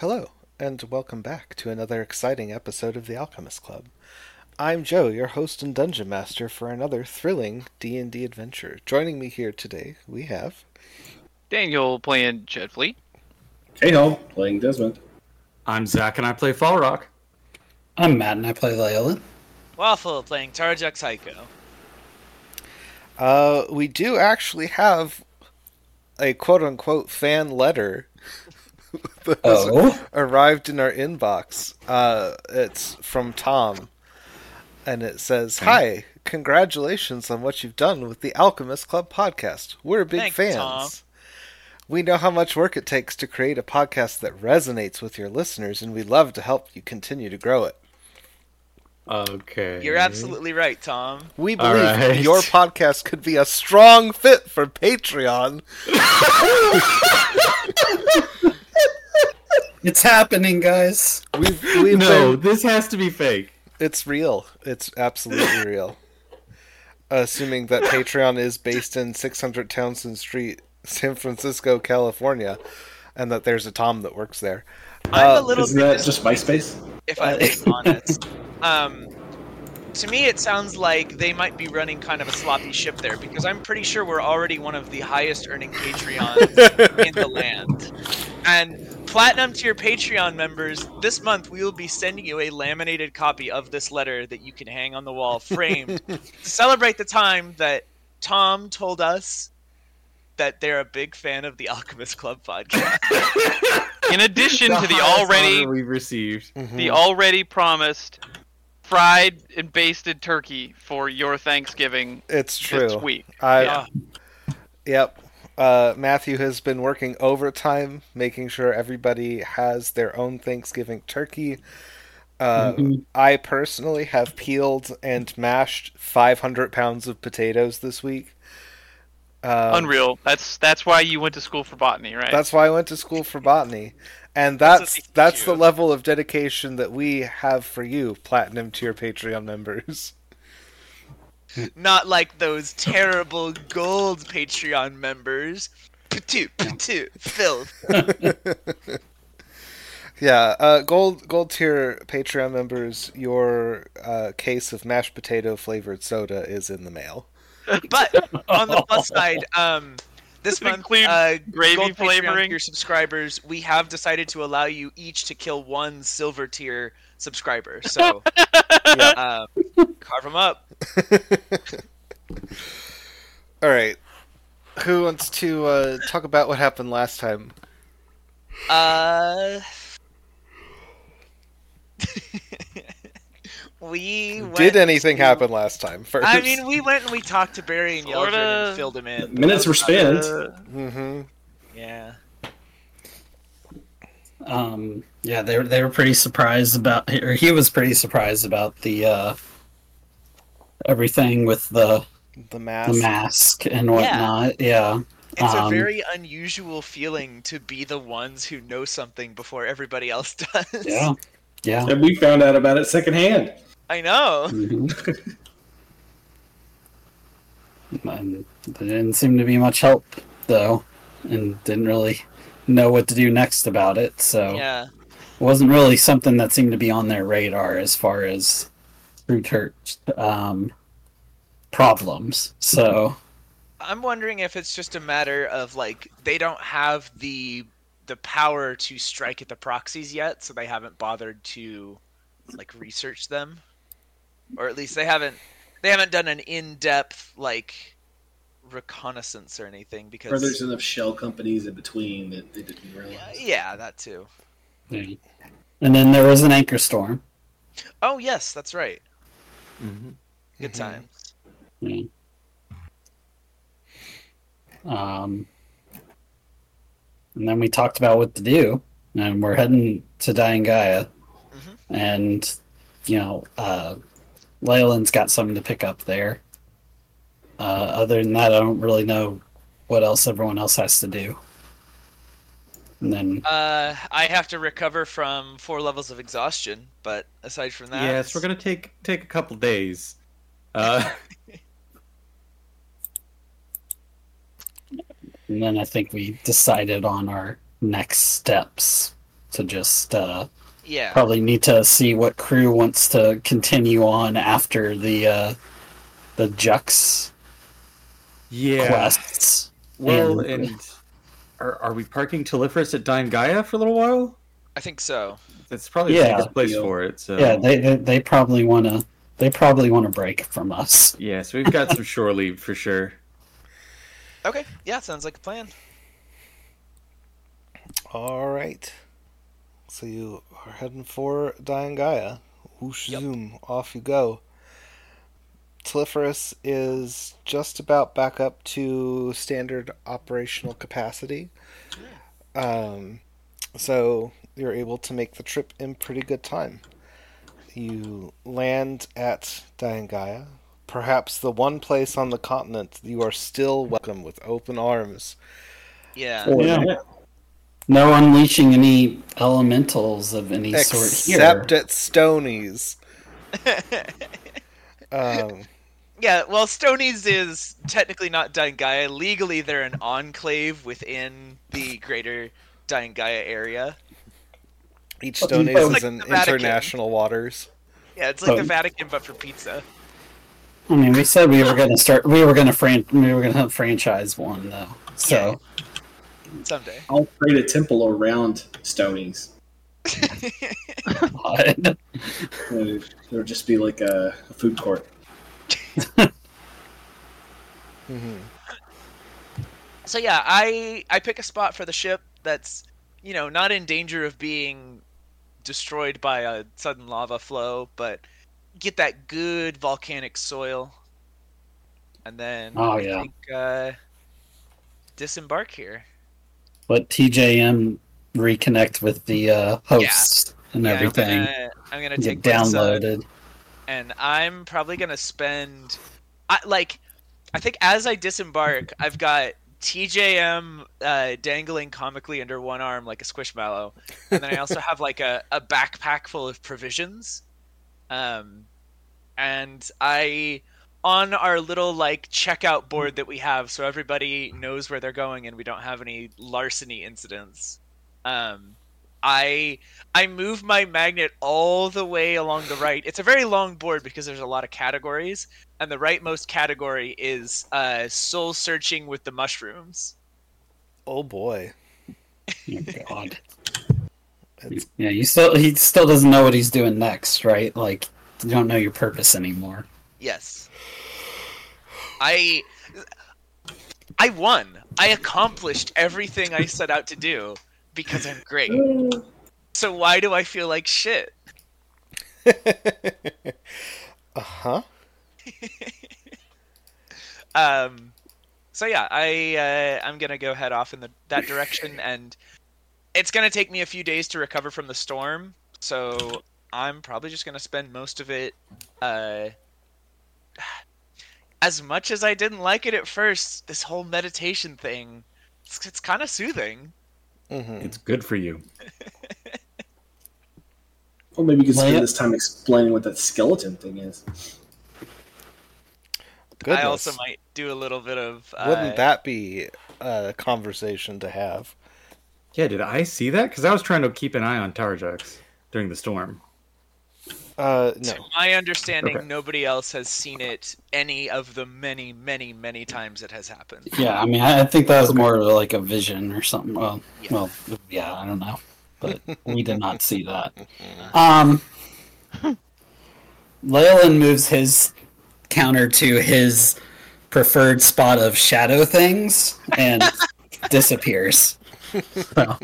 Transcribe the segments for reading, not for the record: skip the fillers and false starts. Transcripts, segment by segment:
Hello, and welcome back to another exciting episode of the Alchemist Club. I'm Joe, your host and dungeon master for another thrilling D&D adventure. Joining me here today, we have... Daniel playing Jetfleet. Cahill playing Desmond. I'm Zach, and I play Falrock. I'm Matt, and I play Layla. Waffle playing Tarjax Psycho. We do actually have a quote-unquote fan letter that has arrived in our inbox. It's from Tom, and it says, "Hi, congratulations on what you've done with the Alchemist Club podcast. We're big fans. Tom. We know how much work it takes to create a podcast that resonates with your listeners, and we'd love to help you continue to grow it." Okay. You're absolutely right, Tom. We believe your podcast could be a strong fit for Patreon. It's happening, guys. We've no, this has to be fake. It's real. It's absolutely real. Assuming that Patreon is based in 600 Townsend Street, San Francisco, California, and that there's a Tom that works there. I'm a little isn't that just MySpace? If I was honest. To me, it sounds like they might be running kind of a sloppy ship there, because I'm pretty sure we're already one of the highest-earning Patreons in the land. And platinum tier Patreon members, this month we will be sending you a laminated copy of this letter that you can hang on the wall, framed, to celebrate the time that Tom told us that they're a big fan of the Alchemist Club podcast. In addition to the already we've received, the already promised fried and basted turkey for your Thanksgiving. It's true. This week. Yep. Matthew has been working overtime, making sure everybody has their own Thanksgiving turkey. I personally have peeled and mashed 500 pounds of potatoes this week. Unreal. That's why you went to school for botany, right? That's why I went to school for botany. And that's the level of dedication that we have for you, platinum tier Patreon members. Not like those terrible gold Patreon members. Patoot, filth. Yeah, gold tier Patreon members, your case of mashed potato flavored soda is in the mail. But on the plus side, this month, gravy gold flavoring your subscribers, we have decided to allow you each to kill one silver tier subscriber. So, carve them up. All right, who wants to talk about what happened last time? Did anything happen last time? First, I mean, we went and we talked to Barry and Yeldrin and filled him in. Minutes were spent. Yeah. Yeah, they were pretty surprised about, or he was pretty surprised about the everything with the mask and whatnot. Yeah. It's a very unusual feeling to be the ones who know something before everybody else does. Yeah. And we found out about it secondhand. I know. And there didn't seem to be much help, though, and didn't really know what to do next about it. So it wasn't really something that seemed to be on their radar as far as true church problems. So I'm wondering if it's just a matter of, like, they don't have the power to strike at the proxies yet, so they haven't bothered to, like, research them. Or at least they haven't done an in-depth, like, reconnaissance or anything, because... Or there's enough shell companies in between that they didn't realize. Yeah, that too. And then there was an anchor storm. Oh, yes, that's right. Good times. And then we talked about what to do, and we're heading to Dying Gaia. And... you know, Leyland's got something to pick up there. Other than that, I don't really know what else everyone else has to do. And then I have to recover from 4 levels of exhaustion, but aside from that, yes, we're gonna take a couple days. And then I think we decided on our next steps to just probably need to see what crew wants to continue on after the Jux quests. Well, and are we parking Teliferous at Dying Gaia for a little while? I think so. It's probably the biggest place for it. So. Yeah, they probably want to. They probably want a break from us. Yeah, so we've got some shore leave for sure. Okay, yeah, sounds like a plan. All right. So you are heading for Dying Gaia. Whoosh, yep. Zoom, off you go. Teliferous is just about back up to standard operational capacity. Yeah. So you're able to make the trip in pretty good time. You land at Dying Gaia, perhaps the one place on the continent you are still welcome with open arms. Yeah. No unleashing any elementals of any sort here. Except at Stoney's. Yeah, well, Stoney's is technically not Dying Gaia. Legally, they're an enclave within the greater Dying Gaia area. Each Stoney's is in international waters. Yeah, it's like the Vatican, but for pizza. I mean, we said we were going to start. We were going to franchise one, though. So someday, I'll create a temple around Stoney's. It'll just be like a food court. Mm-hmm. So yeah, I pick a spot for the ship that's, you know, not in danger of being destroyed by a sudden lava flow, but get that good volcanic soil, and then I think disembark here. Let TJM reconnect with the hosts and everything. I'm gonna take downloaded, and I'm probably gonna spend. I think as I disembark, I've got TJM dangling comically under one arm like a squishmallow, and then I also have like a backpack full of provisions, and I on our little like checkout board that we have, so everybody knows where they're going and we don't have any larceny incidents. I move my magnet all the way along the right. It's a very long board because there's a lot of categories, and the rightmost category is soul searching with the mushrooms. Oh boy! Oh God! Yeah, he still doesn't know what he's doing next, right? Like, you don't know your purpose anymore. Yes. I won. I accomplished everything I set out to do. Because I'm great. So why do I feel like shit? Uh-huh. So yeah, I'm going to go head off in that direction, and it's going to take me a few days to recover from the storm, so I'm probably just going to spend most of it... as much as I didn't like it at first, this whole meditation thing, it's kind of soothing. Mm-hmm. It's good for you. Or maybe you could spend this time explaining what that skeleton thing is. Goodness. I also might do a little bit of... Wouldn't that be a conversation to have? Yeah, did I see that? Because I was trying to keep an eye on Tarjax during the storm. No. To my understanding, Nobody else has seen it any of the many, many, many times it has happened. Yeah, I mean, I think that was more of like a vision or something. Well, I don't know. But we did not see that. Leyland moves his counter to his preferred spot of shadow things and disappears. So.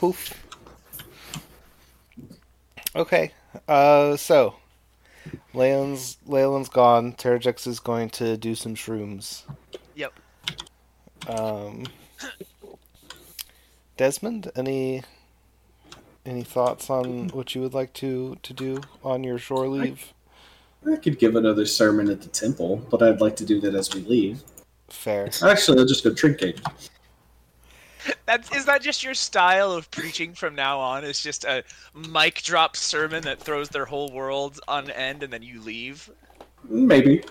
Poof. Okay. So, Leyland's gone. Tarjax is going to do some shrooms. Yep. Desmond, any thoughts on what you would like to do on your shore leave? I could give another sermon at the temple, but I'd like to do that as we leave. Fair. Actually, I'll just go trinket. Is that just your style of preaching from now on? It's just a mic drop sermon that throws their whole world on end and then you leave? Maybe.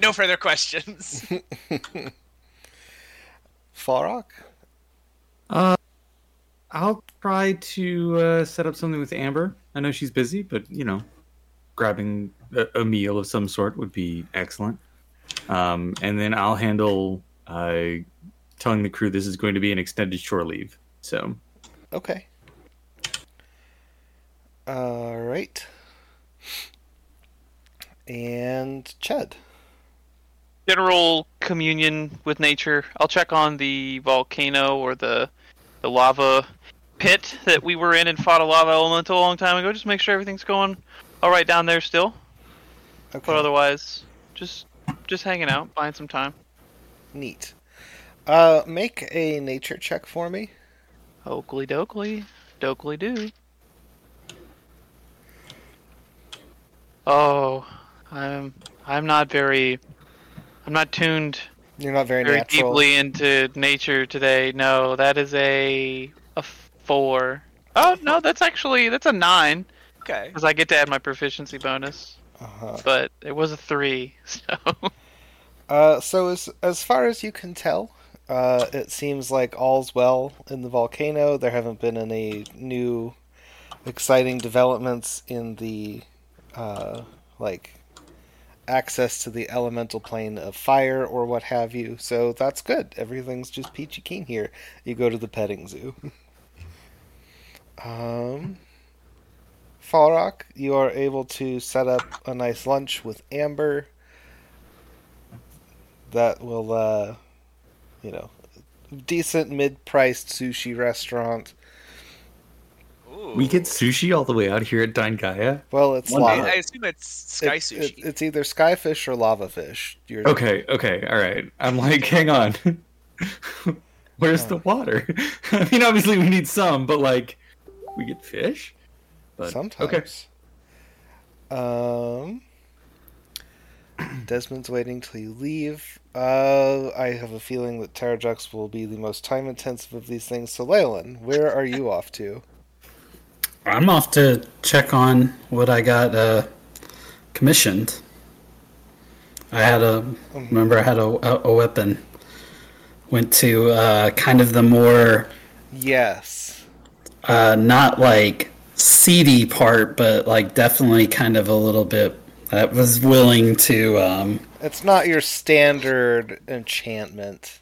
No further questions. Falrock? I'll try to set up something with Amber. I know she's busy, but, you know, grabbing a meal of some sort would be excellent. And then I'll handle telling the crew this is going to be an extended shore leave. So, okay. All right. And Chad. General communion with nature. I'll check on the volcano or the lava pit that we were in and fought a lava elemental a long time ago. Just make sure everything's going all right down there still. Okay. But otherwise, just hanging out, buying some time. Neat. Make a nature check for me. Oakley dokley. Dokley do. Oh, I'm not tuned. You're not very natural. Deeply into nature today. No, that is a 4. Oh no, that's a 9. Okay. Because I get to add my proficiency bonus. Uh-huh. But it was a 3. So. So as far as you can tell, it seems like all's well in the volcano. There haven't been any new, exciting developments in the access to the elemental plane of fire or what have you, so that's good. Everything's just peachy keen here. You go to the petting zoo. Falrock, you are able to set up a nice lunch with Amber. That will, decent mid-priced sushi restaurant. Ooh. We get sushi all the way out here at Dying Gaia? Well, it's lava. I assume it's sky sushi. It's either sky fish or lava fish. Okay, all right. I'm like, hang on. Where's the water? I mean, obviously we need some, but, like, we get fish? But, sometimes. Okay. Desmond's waiting till you leave. I have a feeling that Tarjax will be the most time-intensive of these things. So, Leyland, where are you off to? I'm off to check on what I got commissioned. I had a weapon. Went to kind of the more... Yes. Not like seedy part, but like definitely kind of a little bit... I was willing to... it's not your standard enchantment.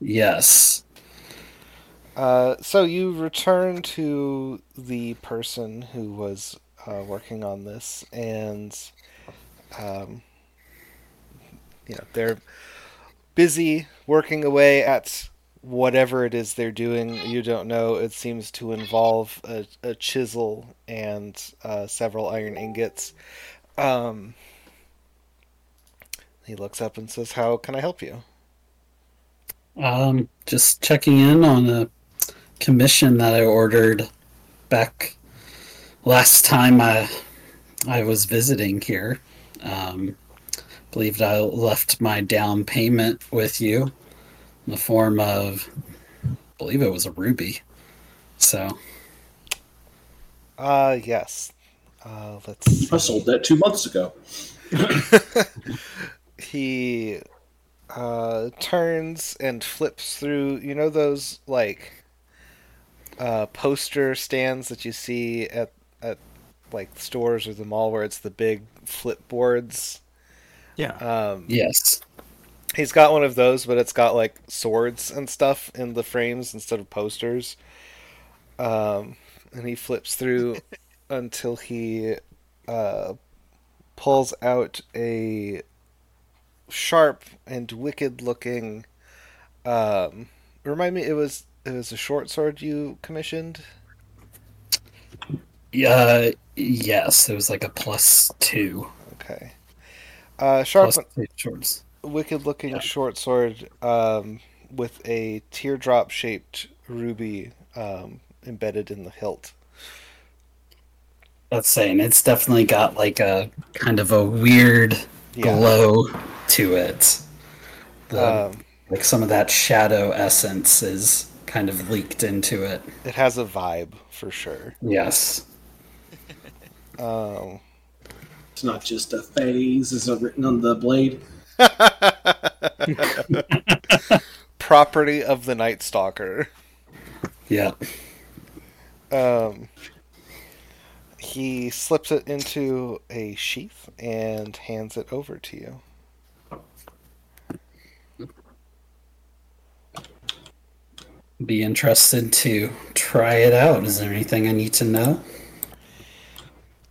Yes. So you return to the person who was working on this, and they're busy working away at whatever it is they're doing. You don't know. It seems to involve a chisel and several iron ingots. He looks up and says, "How can I help you?" Just checking in on a commission that I ordered back last time I was visiting here. Believed I left my down payment with you in the form of, I believe it was a ruby. So. Yes. I sold that 2 months ago. He turns and flips through, those poster stands that you see at stores or the mall where it's the big flip boards. Yeah. Yes. He's got one of those, but it's got swords and stuff in the frames instead of posters. And he flips through. Until he pulls out a sharp and wicked-looking. Remind me, it was a short sword you commissioned. Yes, it was a +2. Okay. Sharp, wicked-looking short sword with a teardrop-shaped ruby embedded in the hilt. That's saying it's definitely got a kind of a weird glow to it. Some of that shadow essence is kind of leaked into it. It has a vibe for sure. Yes. It's not just a phase, is it written on the blade? Property of the Night Stalker. Yeah. He slips it into a sheath and hands it over to you. Be interested to try it out. Is there anything I need to know?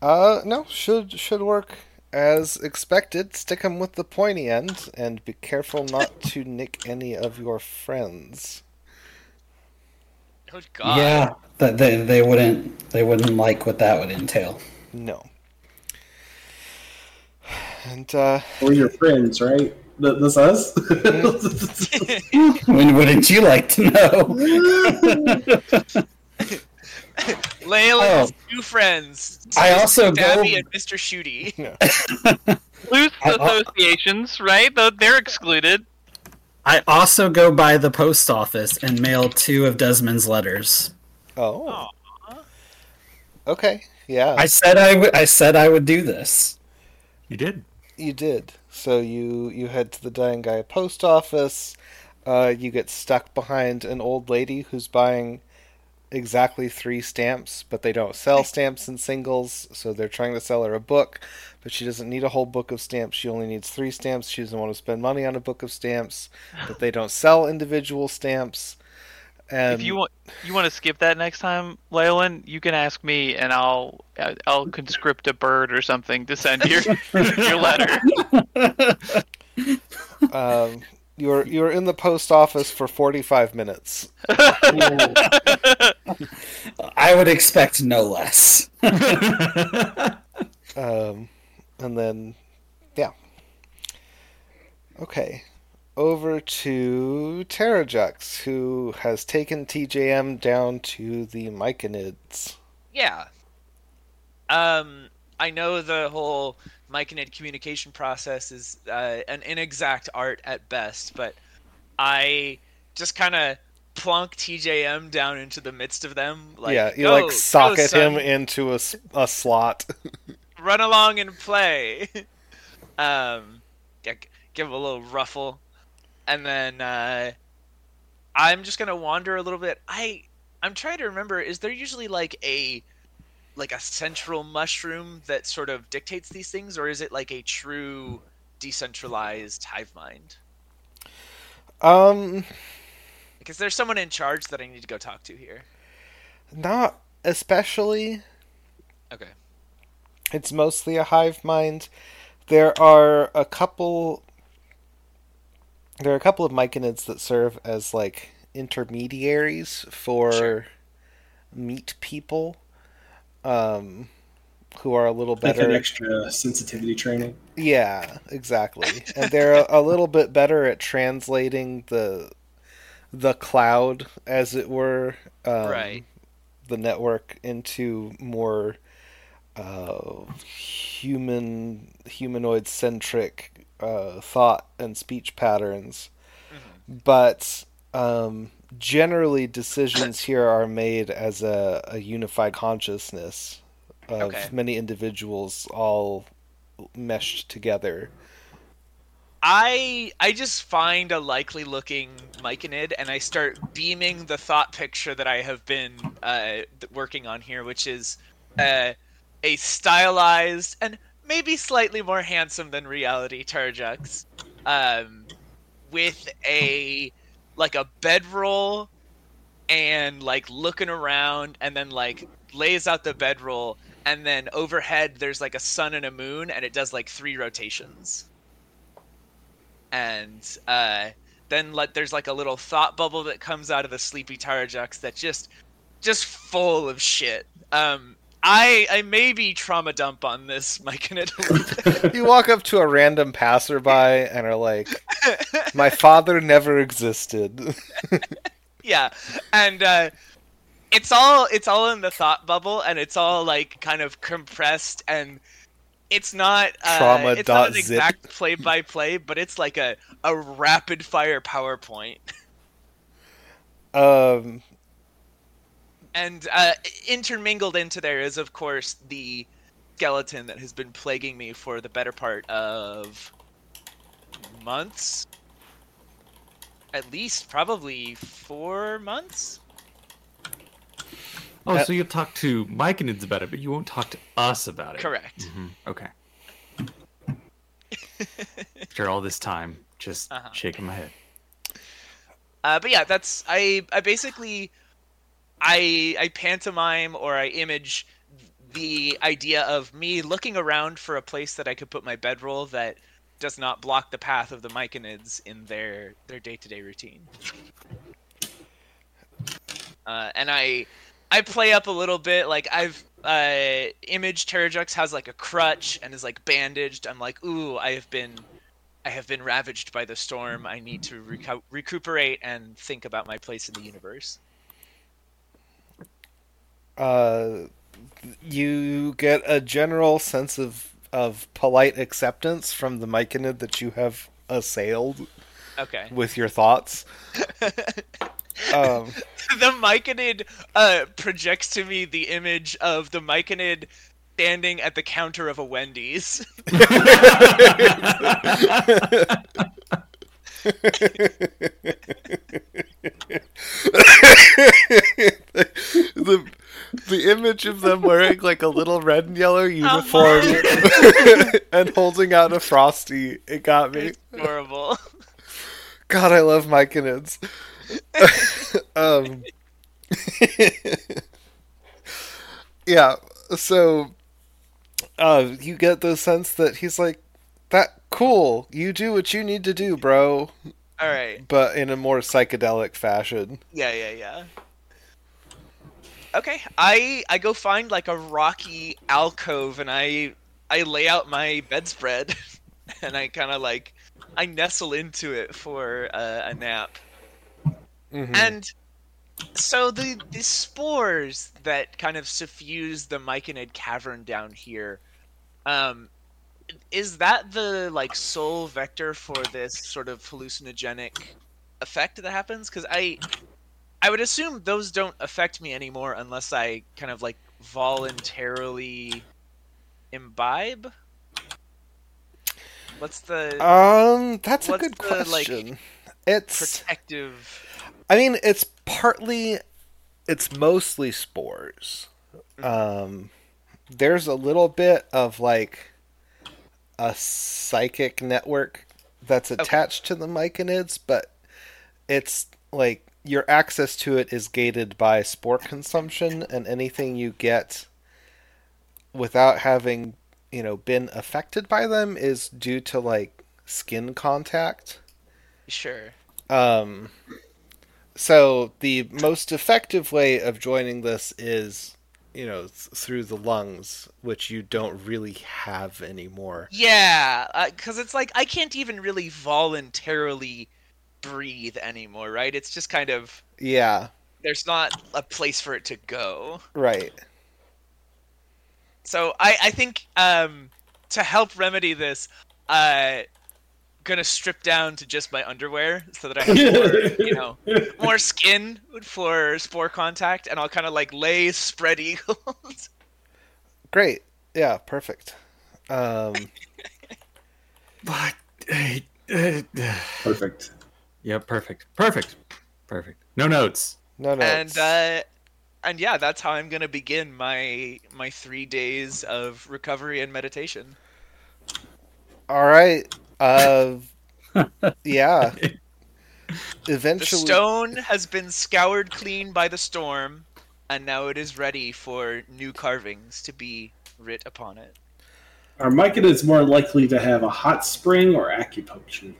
No. Should work as expected. Stick him with the pointy end, and be careful not to nick any of your friends. Oh God! Yeah, that they wouldn't like what that would entail. No. And we're your friends, right? This us? When wouldn't you like to know? Layla's two friends. I also Dabby and Mr. Shooty. No. Loose associations, right? They're excluded. I also go by the post office and mail 2 of Desmond's letters. Oh. Aww. Okay. Yeah. I said I would do this. You did. You did. So you head to the Dying Gaia post office. You get stuck behind an old lady who's buying exactly 3 stamps, but they don't sell stamps in singles, so they're trying to sell her a book, but she doesn't need a whole book of stamps. She only needs 3 stamps. She doesn't want to spend money on a book of stamps, but they don't sell individual stamps. And if you want to skip that next time, Leyland, you can ask me, and I'll conscript a bird or something to send your letter. You're in the post office for 45 minutes. I would expect no less. And then, yeah. Okay. Over to Tarjax, who has taken TJM down to the Mykonids. Yeah. I know the whole Myconid communication process is an inexact art at best, but I just kind of plonk TJM down into the midst of them. Like, yeah, you socket him into a slot. Run along and play. Give him a little ruffle. And then I'm just gonna wander a little bit. I'm trying to remember. Is there usually like a central mushroom that sort of dictates these things, or is it like a true decentralized hive mind? Like, is there someone in charge that I need to go talk to here? Not especially. Okay. It's mostly a hive mind. There are a couple of Mykonids that serve as, like, intermediaries for meat people who are a little better. Like an extra sensitivity training. Yeah, exactly. And they're a little bit better at translating the cloud, as it were, the network, into more humanoid-centric thought and speech patterns, but generally decisions here are made as a unified consciousness of many individuals all meshed together. I just find a likely looking Myconid and I start beaming the thought picture that I have been working on here, which is a stylized and maybe slightly more handsome than reality Tarjax, with a bedroll and looking around, and then lays out the bedroll, and then overhead there's a sun and a moon, and it does 3 rotations. And then there's a little thought bubble that comes out of the sleepy Tarjax that's just full of shit. I may be trauma dump on this, Myconid. You walk up to a random passerby and are like, "My father never existed." Yeah, and it's all in the thought bubble, and it's all kind of compressed, and it's not trauma. It's not an exact play-by-play, but it's like a rapid-fire PowerPoint. And intermingled into there is, of course, the skeleton that has been plaguing me for the better part of months. At least probably 4 months. Oh, so you'll talk to Mykonids about it, but you won't talk to us about it. Correct. Mm-hmm. Okay. After all this time, just shaking my head. But yeah, that's I basically pantomime or I image the idea of me looking around for a place that I could put my bedroll that does not block the path of the Mykonids in their day-to-day routine. And I play up a little bit, like I've image Tarjax has like a crutch and is like bandaged. I'm like, ooh, I have been ravaged by the storm. I need to recuperate and think about my place in the universe. You get a general sense of polite acceptance from the Myconid that you have assailed. Okay. With your thoughts. The Myconid projects to me the image of the Myconid standing at the counter of a Wendy's. The image of them wearing like a little red and yellow uniform and holding out a Frosty, it got me. It's horrible. God, I love Mykonids. Yeah, so you get the sense that he's like, that cool, you do what you need to do, bro. All right. But in a more psychedelic fashion. Yeah. Okay, I go find like a rocky alcove and I lay out my bedspread and I kind of like I nestle into it for a nap. Mm-hmm. And so the spores that kind of suffuse the Myconid cavern down here, is that the like sole vector for this sort of hallucinogenic effect that happens? Because I would assume those don't affect me anymore unless I kind of like voluntarily imbibe. What's the that's a good question. Like, it's protective. I mean, it's mostly spores. There's a little bit of like a psychic network that's attached to the Mykonids, but it's like your access to it is gated by spore consumption, and anything you get without having, you know, been affected by them is due to like skin contact. Sure. So the most effective way of joining this is, you know, through the lungs, which you don't really have anymore. Yeah, because it's like I can't even really voluntarily breathe anymore, right? It's just kind of... Yeah. There's not a place for it to go. Right. So I think to help remedy this, gonna strip down to just my underwear so that I have more, you know, more skin for spore contact, and I'll kind of like lay spread eagles. Great, yeah, perfect. But perfect. Yeah, perfect. No notes. And yeah, that's how I'm gonna begin my 3 days of recovery and meditation. All right. Yeah. Eventually, the stone has been scoured clean by the storm, and now it is ready for new carvings to be writ upon it. Are Mykonids more likely to have a hot spring or acupuncture?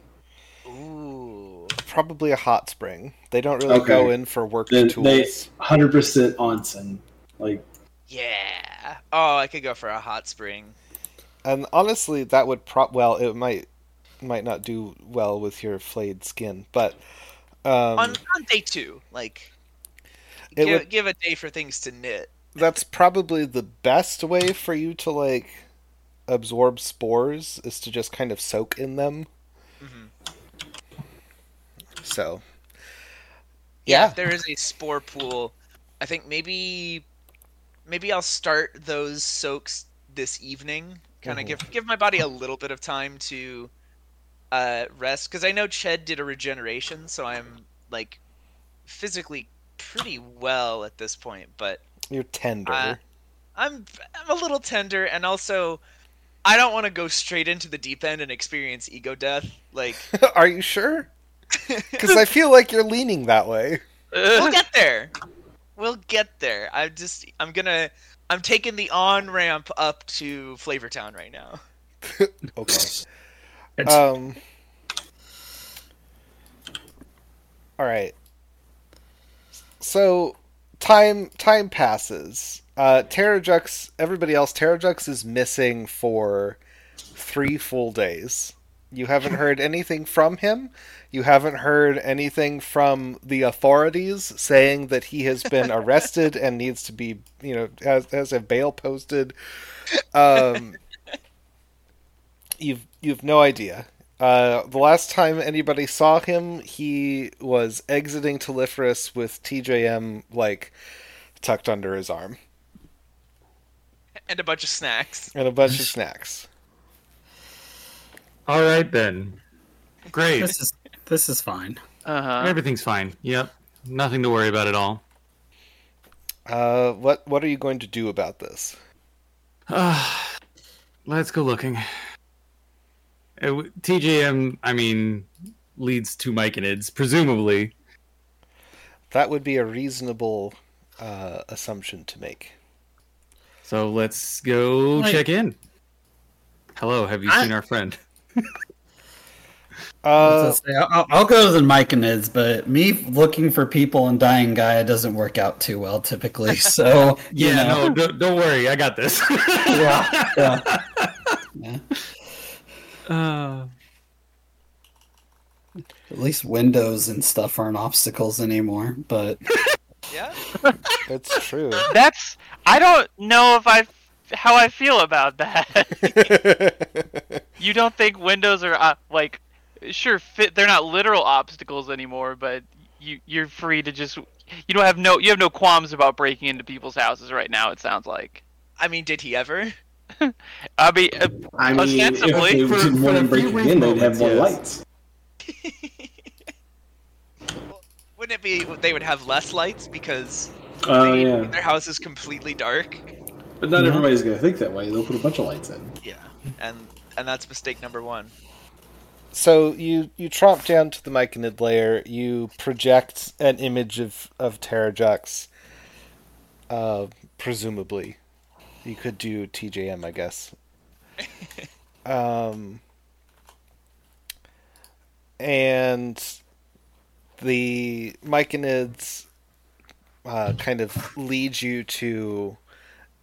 Ooh, probably a hot spring. They don't really go in for work tools. They 100% onsen. Like, yeah. Oh, I could go for a hot spring. And honestly, that would it might not do well with your flayed skin, but on day two, like give a day for things to knit. That's probably the best way for you to like absorb spores is to just kind of soak in them. Mm-hmm. So yeah, if there is a spore pool, I think maybe I'll start those soaks this evening. Kind of give my body a little bit of time to rest, because I know Ched did a regeneration, so I'm like physically pretty well at this point, but You're tender. I'm a little tender, and also I don't want to go straight into the deep end and experience ego death. Like, are you sure? Because I feel like you're leaning that way. We'll get there. We'll get there. I'm taking the on-ramp up to Flavortown right now. Okay. All right. So time passes. Tarjax, everybody else, Tarjax is missing for 3 full days. You haven't heard anything from him. You haven't heard anything from the authorities saying that he has been arrested and needs to be, has a bail posted. You've no idea. The last time anybody saw him, he was exiting Teliferous with TJM, tucked under his arm. And a bunch of snacks. All right, then. Great. This is fine. Uh-huh. Everything's fine. Yep. Nothing to worry about at all. What are you going to do about this? Let's go looking. TJM, leads to Mykonids, presumably. That would be a reasonable assumption to make. So let's go check in. Hello, have you seen our friend? I'll go to the Mykonids, but me looking for people in Dying Gaia doesn't work out too well typically. So no, don't worry, I got this. Yeah. At least windows and stuff aren't obstacles anymore, but yeah, that's true. I don't know how I feel about that. You don't think windows are they're not literal obstacles anymore, but you're free to just you have no qualms about breaking into people's houses right now. It sounds like. Did he ever? Ostensibly, if they didn't want to break in, they'd have more lights. Wouldn't it be they would have less lights because their house is completely dark? But not everybody's going to think that way. They'll put a bunch of lights in. Yeah, and that's mistake number 1. So you tromp down to the Myconid lair. You project an image of Tarjax, presumably. You could do TJM, I guess. And the Mykonids kind of lead you to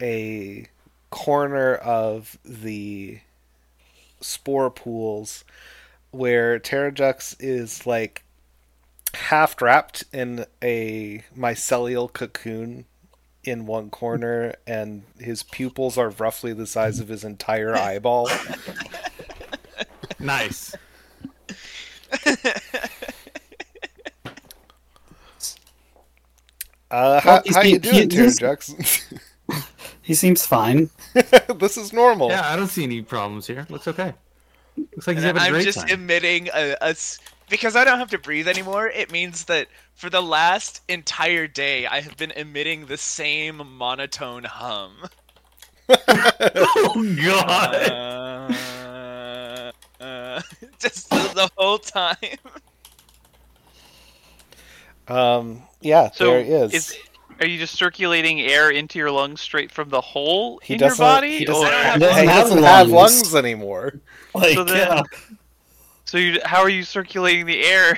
a corner of the spore pools where Tarjax is half wrapped in a mycelial cocoon in one corner, and his pupils are roughly the size of his entire eyeball. Nice. How you doing, Tarjax? He seems fine. This is normal. Yeah, I don't see any problems here. Looks okay. Looks like he's having a great time. I'm just emitting a... Because I don't have to breathe anymore, it means that for the last entire day, I have been emitting the same monotone hum. Oh, God! Just the whole time. Yeah, so there is. Are you just circulating air into your lungs straight from the hole in your body? He doesn't have lungs anymore. How are you circulating the air?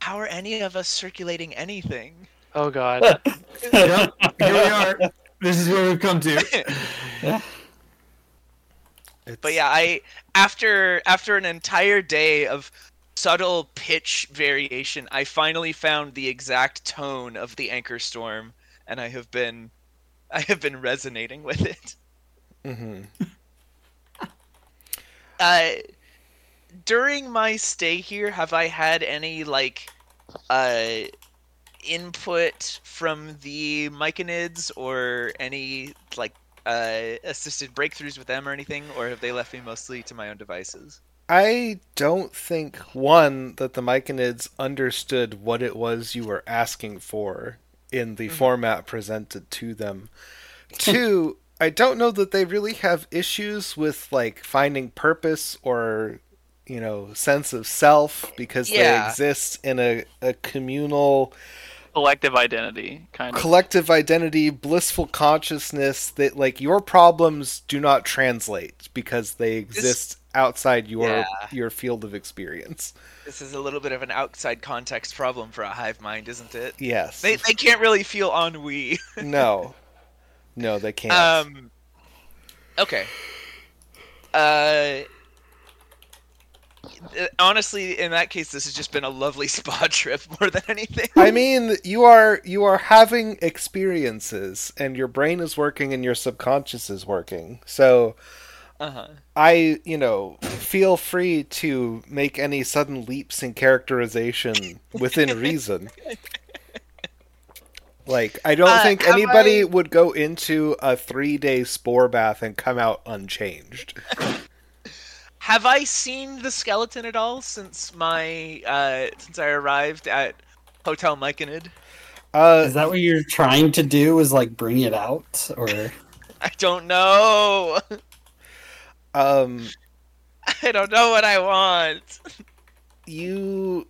How are any of us circulating anything? Oh, God. Yep, here we are. This is where we've come to. But yeah, after an entire day of subtle pitch variation, I finally found the exact tone of the anchor storm, and I have been resonating with it. Mm-hmm. During my stay here, have I had any, input from the Mykonids or any, assisted breakthroughs with them or anything? Or have they left me mostly to my own devices? I don't think, that the Mykonids understood what it was you were asking for in the format presented to them. Two, I don't know that they really have issues with like finding purpose or, you know, sense of self, because they exist in a communal collective identity blissful consciousness that like your problems do not translate because they exist outside your field of experience. This is a little bit of an outside context problem for a hive mind, isn't it? Yes. They can't really feel ennui. No, they can't. Okay. Honestly, in that case, this has just been a lovely spa trip more than anything. I mean, you are having experiences, and your brain is working, and your subconscious is working. So, feel free to make any sudden leaps in characterization within reason. Like, I don't think anybody would go into a 3-day spore bath and come out unchanged. Have I seen the skeleton at all since since I arrived at Hotel Mykonid? Is that what you're trying to do? Is like bring it out, or I don't know. I don't know what I want. You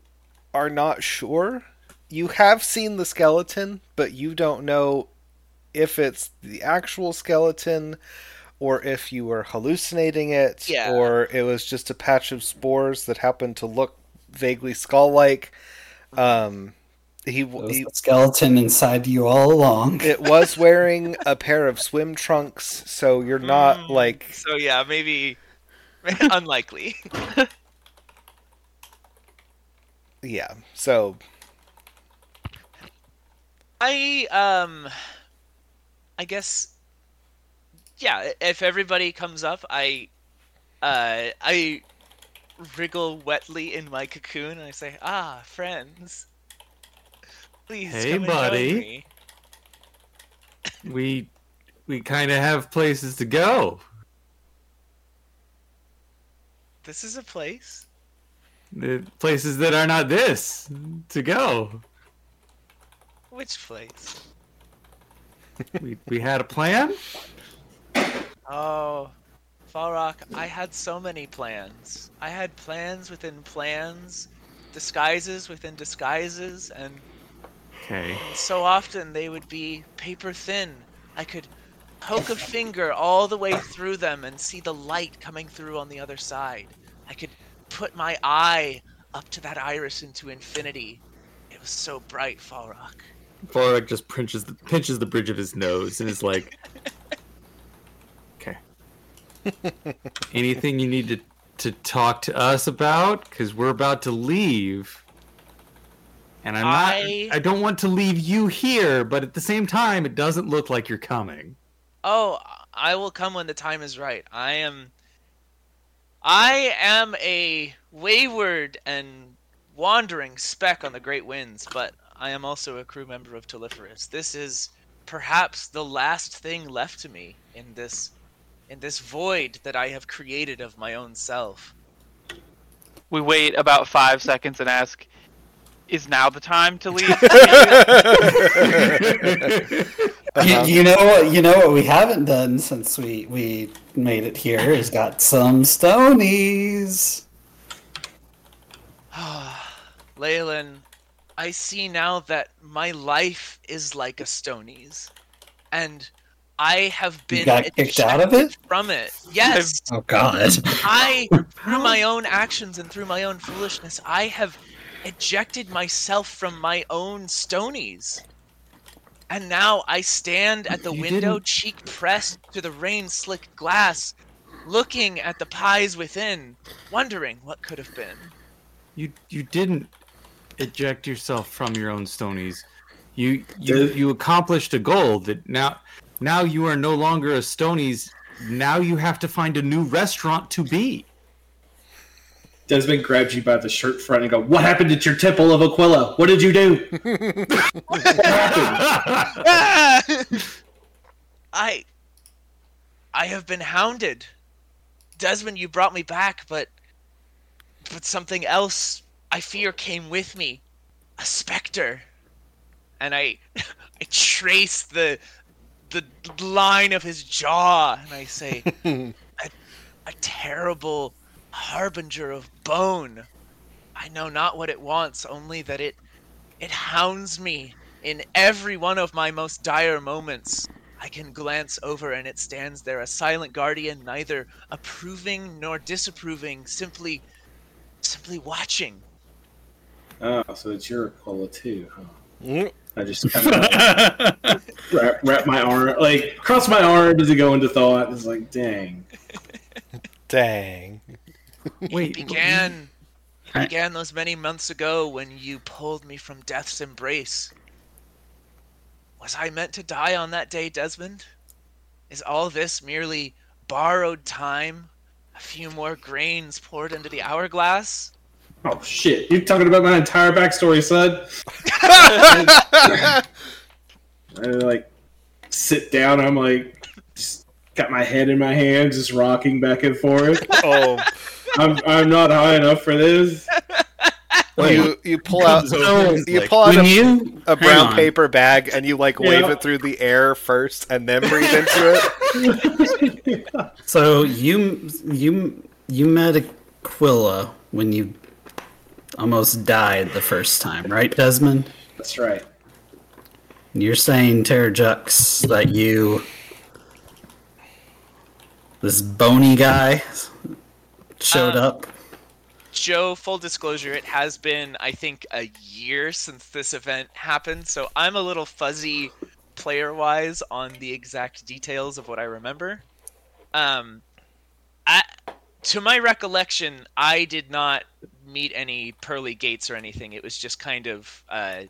are not sure? You have seen the skeleton, but you don't know if it's the actual skeleton, or if you were hallucinating it, or it was just a patch of spores that happened to look vaguely skull-like. It was the skeleton inside you all along. It was wearing a pair of swim trunks, so you're not like... So yeah, maybe... unlikely. Yeah, so... I guess... Yeah, if everybody comes up, I wriggle wetly in my cocoon and I say, "Ah, friends, please come buddy. Join me." We kind of have places to go. This is a place. The places that are not this to go. Which place? We had a plan. Oh, Falrock, I had so many plans. I had plans within plans, disguises within disguises, and so often they would be paper thin. I could poke a finger all the way through them and see the light coming through on the other side. I could put my eye up to that iris into infinity. It was so bright, Falrock. Falrock just pinches the bridge of his nose and is like... Anything you need to talk to us about? Because we're about to leave. And I don't want to leave you here, but at the same time, it doesn't look like you're coming. Oh, I will come when the time is right. I am a wayward and wandering speck on the Great Winds, but I am also a crew member of Teliferous. This is perhaps the last thing left to me in this void that I have created of my own self. We wait about 5 seconds and ask, is now the time to leave? You know what we haven't done since we made it here is got some Stoney's. Leyland, I see now that my life is like a Stoney's. And... I have been kicked out of it? From it. Yes. Oh God. Through my own actions and through my own foolishness, I have ejected myself from my own Stoney's. And now I stand at the window, cheek pressed to the rain-slicked glass, looking at the pies within, wondering what could have been. You didn't eject yourself from your own Stoney's. You accomplished a goal that now... Now you are no longer a Stoney's. Now you have to find a new restaurant to be. Desmond grabs you by the shirt front and goes, "What happened at your temple of Aquila? What did you do?" What happened? I have been hounded. Desmond, you brought me back, but something else I fear came with me. A specter. and I trace the line of his jaw, and I say, a terrible harbinger of bone. I know not what it wants, only that it hounds me in every one of my most dire moments. I can glance over, and it stands there, a silent guardian, neither approving nor disapproving, simply watching. Oh, so it's your Aquila too, huh? Mm. I just kind of like wrap my arm, like cross my arm as it go into thought. It's like, dang. It began those many months ago when you pulled me from death's embrace. Was I meant to die on that day, Desmond? Is all this merely borrowed time? A few more grains poured into the hourglass? Oh, shit. You're talking about my entire backstory, son. I like, sit down. I'm like, just got my head in my hands, just rocking back and forth. Oh, I'm not high enough for this. Well, you pull out a brown paper bag and you like wave it through the air first and then breathe into it. So you met Aquila when you almost died the first time, right, Desmond? That's right. You're saying, Tarjax, that this bony guy showed up? Joe, full disclosure, it has been, I think, a year since this event happened, so I'm a little fuzzy player-wise on the exact details of what I remember. To my recollection, I did not meet any pearly gates or anything. It was just kind of a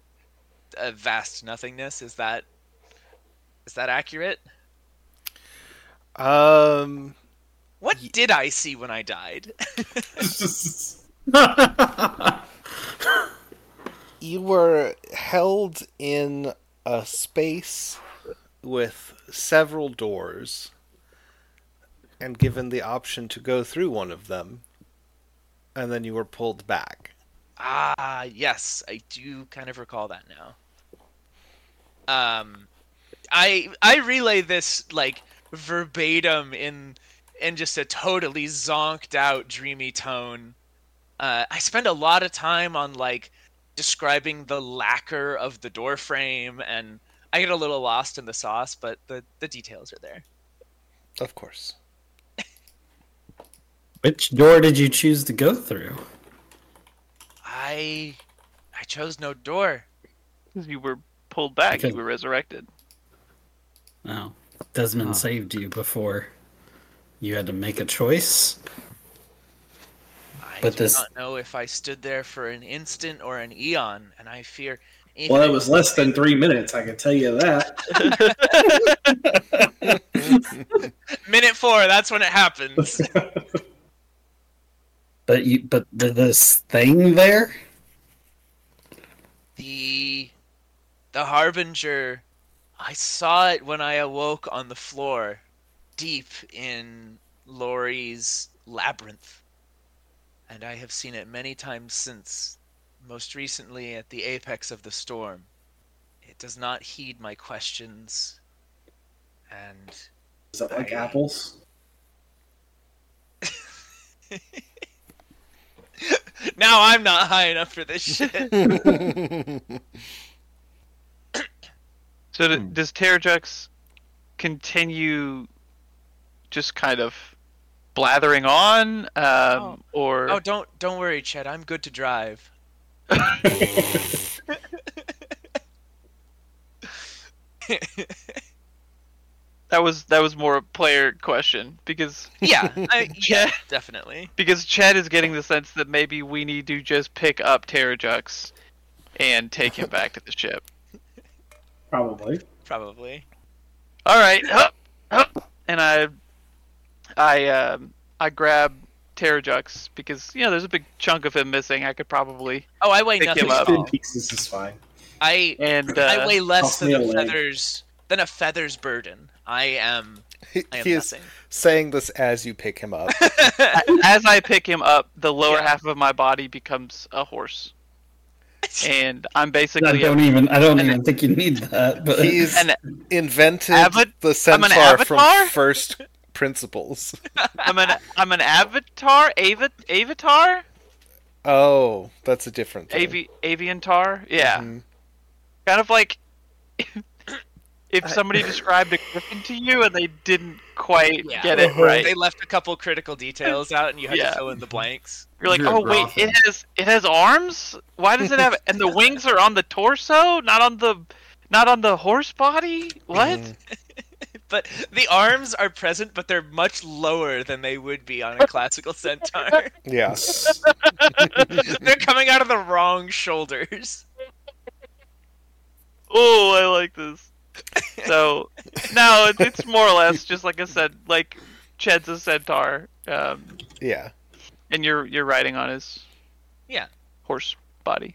vast nothingness. Is that accurate? What did I see when I died? You were held in a space with several doors and given the option to go through one of them, and then you were pulled back. Ah, yes. I do kind of recall that now. I relay this, like, verbatim in just a totally zonked out dreamy tone. I spend a lot of time on like describing the lacquer of the door frame, and I get a little lost in the sauce, but the details are there. Of course. Which door did you choose to go through? I chose no door. Because you were pulled back, you were resurrected. Oh. Desmond saved you before you had to make a choice. I do not know if I stood there for an instant or an eon, and I fear... Well, it was less than 3 minutes, I can tell you that. Minute 4, that's when it happens. But this thing there? The Harbinger... I saw it when I awoke on the floor, deep in Laurie's labyrinth. And I have seen it many times since, most recently at the apex of the storm. It does not heed my questions, and... Is that like apples? Now I'm not high enough for this shit. So does Tarjax continue just kind of blathering on, or... Oh, don't worry, Chet. I'm good to drive. That was more a player question, because... Yeah, definitely. Because Chet is getting the sense that maybe we need to just pick up Tarjax and take him back to the ship. Probably. All right. And I grab Tarjax because there's a big chunk of him missing. I could probably pick him up. Pieces is fine. I weigh less than a feather's burden. I am nothing. Saying this as you pick him up. As I pick him up, the lower half of my body becomes a horse. And I'm basically... I don't even think you need that. But he's invented the centaur from first principles. I'm an avatar? Oh, that's a different thing. Aviantar? Yeah. Mm-hmm. Kind of like... if somebody described a griffin to you and they didn't quite get it right. They left a couple critical details out and you had to fill in the blanks. You're like, wait, it has arms? Why does it have... and the wings are on the torso? Not on the horse body? What? Mm. But the arms are present, but they're much lower than they would be on a classical centaur. Yes. They're coming out of the wrong shoulders. Oh, I like this. So, no, it's more or less just like I said, like Ched's a centaur. Yeah. And you're riding on his horse body.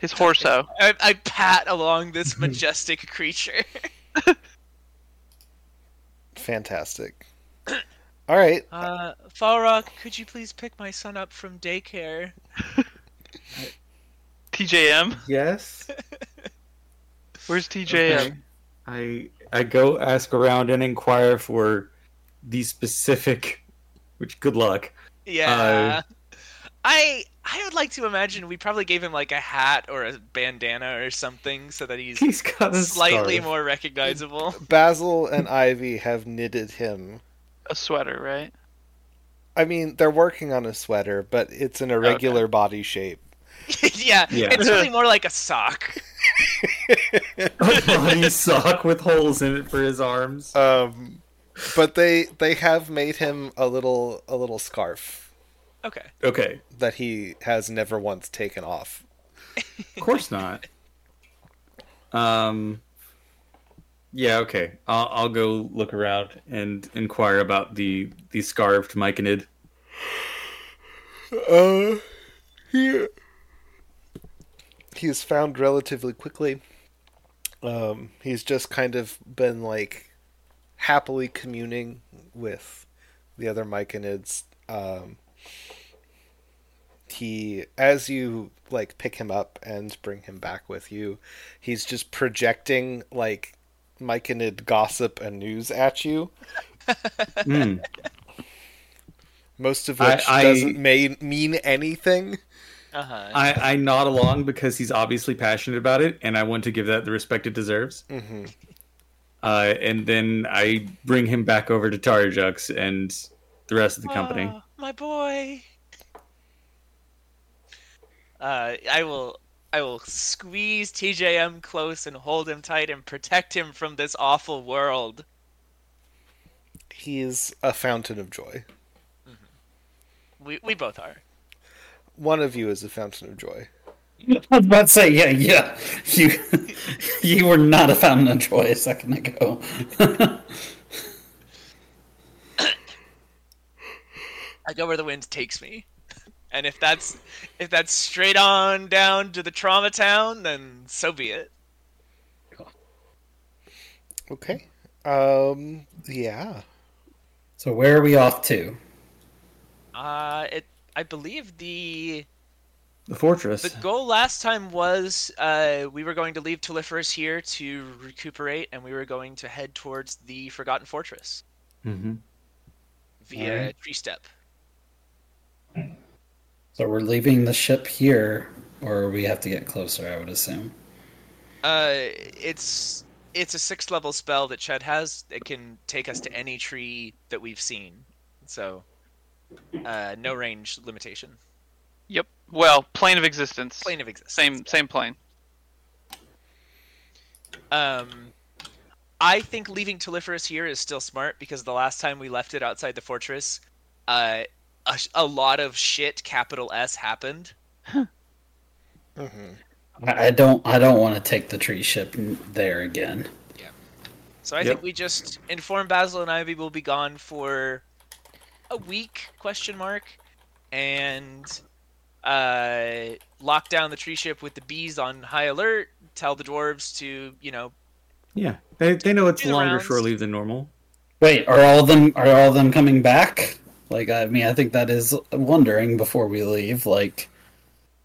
His horso. I pat along this majestic creature. Fantastic. All right. Falrock, could you please pick my son up from daycare? TJM? Yes. Where's TJM? Okay. I go ask around and inquire for the specific, which good luck. Yeah. I would like to imagine we probably gave him like a hat or a bandana or something so that he's got slightly more recognizable. Basil and Ivy have knitted him a sweater, right? I mean, they're working on a sweater, but it's an irregular body shape. Yeah, it's really more like a sock. A bloody sock with holes in it for his arms. But they have made him a little scarf. Okay. That he has never once taken off. Of course not. Okay. I'll go look around and inquire about the scarved Myconid. Yeah. He is found relatively quickly. He's just kind of been like happily communing with the other Mykonids. He, as you like pick him up and bring him back with you, he's just projecting like Myconid gossip and news at you. Most of which doesn't mean anything. Uh-huh. I nod along because he's obviously passionate about it, and I want to give that the respect it deserves. Mm-hmm. And then I bring him back over to Tarjax and the rest of the company. My boy. I will squeeze TJM close and hold him tight and protect him from this awful world. He is a fountain of joy. Mm-hmm. We both are. One of you is a fountain of joy. I was about to say, yeah. You were not a fountain of joy a second ago. I go where the wind takes me. And if that's straight on down to the trauma town, then so be it. Cool. Okay. Yeah. So where are we off to? I believe the fortress. The goal last time was we were going to leave Teliferous here to recuperate, and we were going to head towards the Forgotten Fortress via Tree Step. So we're leaving the ship here, or we have to get closer, I would assume. It's a 6th level spell that Ched has. It can take us to any tree that we've seen, so... no range limitation. Yep. Well, plane of existence. Same plane. I think leaving Teliferous here is still smart because the last time we left it outside the fortress, a lot of shit (S) happened. Huh. Mm-hmm. I don't want to take the tree ship there again. Yeah. So I think we just inform Basil and Ivy we'll be gone for a week, ? And lock down the tree ship with the bees on high alert, tell the dwarves to, they know it's longer shore leave than normal. Wait, are all of them coming back? I think that is wondering before we leave,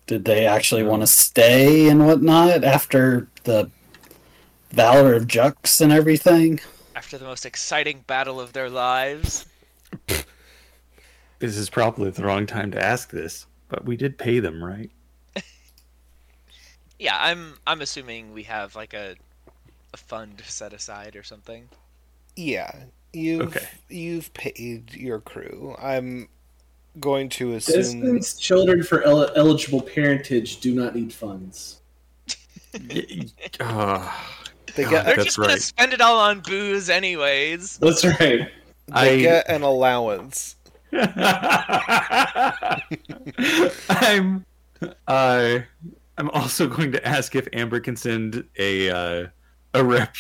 did they actually want to stay and whatnot after the valor of Jux and everything? After the most exciting battle of their lives. This is probably the wrong time to ask this, but we did pay them, right? Yeah, I'm assuming we have like a fund set aside or something. Yeah, you've paid your crew. I'm going to assume Desmond's children for eligible parentage do not need funds. They're just going to spend it all on booze anyways. That's right. They get an allowance. I'm also going to ask if Amber can send a rep